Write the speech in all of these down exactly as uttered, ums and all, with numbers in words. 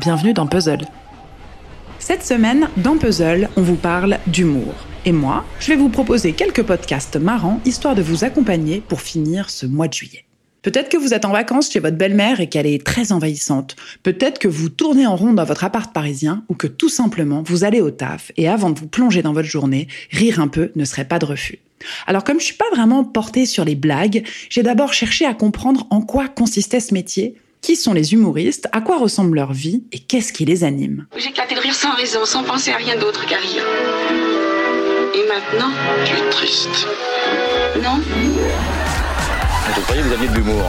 bienvenue dans Puzzle. Cette semaine, dans Puzzle, on vous parle d'humour. Et moi, je vais vous proposer quelques podcasts marrants, histoire de vous accompagner pour finir ce mois de juillet. Peut-être que vous êtes en vacances chez votre belle-mère et qu'elle est très envahissante. Peut-être que vous tournez en rond dans votre appart parisien ou que tout simplement vous allez au taf et avant de vous plonger dans votre journée, rire un peu ne serait pas de refus. Alors comme je suis pas vraiment portée sur les blagues, j'ai d'abord cherché à comprendre en quoi consistait ce métier, qui sont les humoristes, à quoi ressemble leur vie et qu'est-ce qui les anime. J'ai éclaté de rire sans raison, sans penser à rien d'autre qu'à rire. Et maintenant, tu es triste. Non ? Je croyais que vous aviez de l'humour.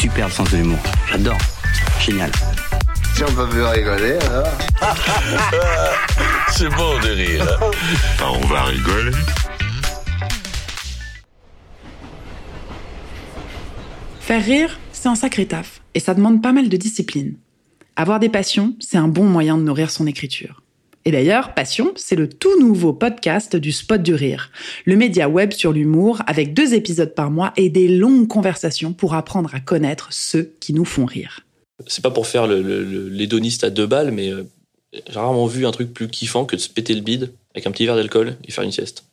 Superbe sens de l'humour. J'adore. Génial. Si on peut rigoler, alors. C'est bon de rire. Alors on va rigoler. Faire rire, c'est un sacré taf. Et ça demande pas mal de discipline. Avoir des passions, c'est un bon moyen de nourrir son écriture. Et d'ailleurs, Passion, c'est le tout nouveau podcast du Spot du Rire, le média web sur l'humour avec deux épisodes par mois et des longues conversations pour apprendre à connaître ceux qui nous font rire. C'est pas pour faire le, le, le, l'hédoniste à deux balles, mais euh, j'ai rarement vu un truc plus kiffant que de se péter le bide avec un petit verre d'alcool et faire une sieste.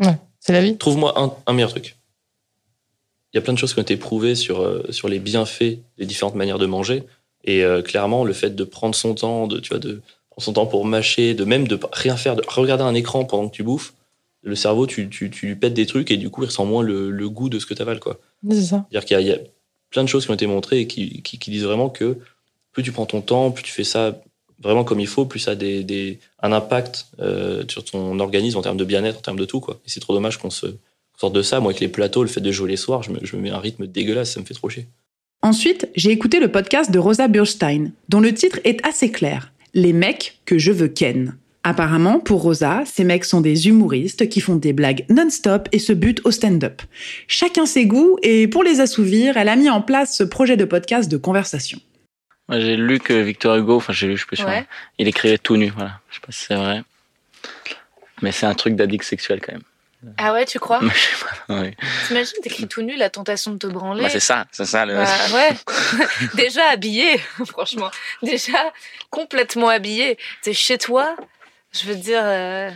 Ouais, c'est la vie. Trouve-moi un, un meilleur truc. Il y a plein de choses qui ont été prouvées sur, euh, sur les bienfaits des différentes manières de manger. Et euh, clairement, le fait de prendre son temps, de, tu vois, de... son temps pour mâcher, de même de rien faire, de regarder un écran pendant que tu bouffes, le cerveau, tu, tu, tu lui pètes des trucs et du coup, il ressent moins le, le goût de ce que tu avales. C'est ça. C'est-à-dire qu'il y a, il y a plein de choses qui ont été montrées et qui, qui, qui disent vraiment que plus tu prends ton temps, plus tu fais ça vraiment comme il faut, plus ça a des, des, un impact euh, sur ton organisme en termes de bien-être, en termes de tout. Quoi. Et c'est trop dommage qu'on se qu'on sorte de ça. Moi, avec les plateaux, le fait de jouer les soirs, je me, je me mets un rythme dégueulasse, ça me fait trop chier. Ensuite, j'ai écouté le podcast de Rosa Burstein, dont le titre est assez clair. Les mecs que je veux ken. Apparemment, pour Rosa, ces mecs sont des humoristes qui font des blagues non-stop et se butent au stand-up. Chacun ses goûts et pour les assouvir, elle a mis en place ce projet de podcast de conversation. Moi, j'ai lu que Victor Hugo, enfin j'ai lu, je suis plus sûr, ouais. Il écrivait tout nu, voilà. Je sais pas si c'est vrai, mais c'est un truc d'addict sexuel quand même. Ah ouais, tu crois ? Je sais pas, oui. T'imagines, t'écris tout nu, la tentation de te branler. Bah c'est ça, c'est ça. Le... Bah, ouais, déjà habillé, franchement. Déjà complètement habillé. T'es chez toi, je veux dire... Euh...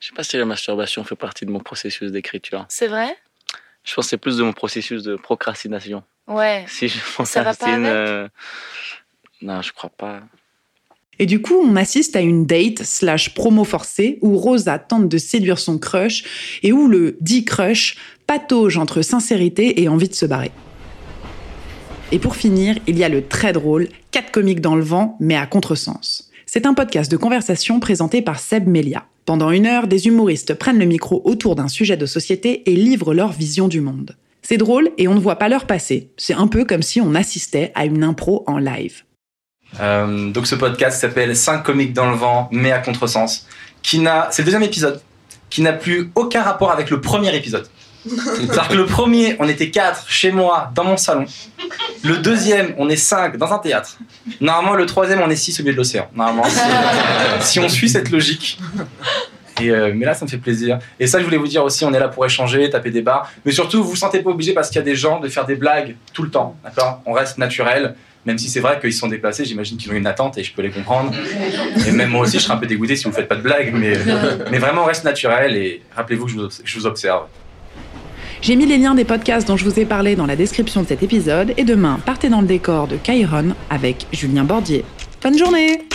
Je sais pas si la masturbation fait partie de mon processus d'écriture. C'est vrai ? Je pense que c'est plus de mon processus de procrastination. Ouais, si je ça va pas avec euh... Non, je crois pas... Et du coup, on assiste à une date slash promo forcée où Rosa tente de séduire son crush et où le dit crush patauge entre sincérité et envie de se barrer. Et pour finir, il y a le très drôle quatre comiques dans le vent mais à contresens. C'est un podcast de conversation présenté par Seb Melia. Pendant une heure, des humoristes prennent le micro autour d'un sujet de société et livrent leur vision du monde. C'est drôle et on ne voit pas l'heure passer. C'est un peu comme si on assistait à une impro en live. Euh, donc ce podcast s'appelle cinq comiques dans le vent mais à contresens, qui n'a, c'est le deuxième épisode, qui n'a plus aucun rapport avec le premier épisode. C'est-à-dire que le premier, on était quatre chez moi dans mon salon. Le deuxième, on est cinq dans un théâtre. Normalement le troisième, on est six au milieu de l'océan. Normalement, si on suit cette logique. Et euh, mais là, ça me fait plaisir. Et ça, je voulais vous dire aussi, on est là pour échanger, taper des barres, mais surtout, vous vous sentez pas obligé parce qu'il y a des gens de faire des blagues tout le temps. D'accord ? On reste naturel. Même si c'est vrai qu'ils sont déplacés, j'imagine qu'ils ont une attente et je peux les comprendre. Et même moi aussi, je serais un peu dégoûté si vous ne faites pas de blagues. Mais, mais vraiment, reste naturel et rappelez-vous que je vous observe. J'ai mis les liens des podcasts dont je vous ai parlé dans la description de cet épisode. Et demain, partez dans le décor de Cairon avec Julien Bordier. Bonne journée!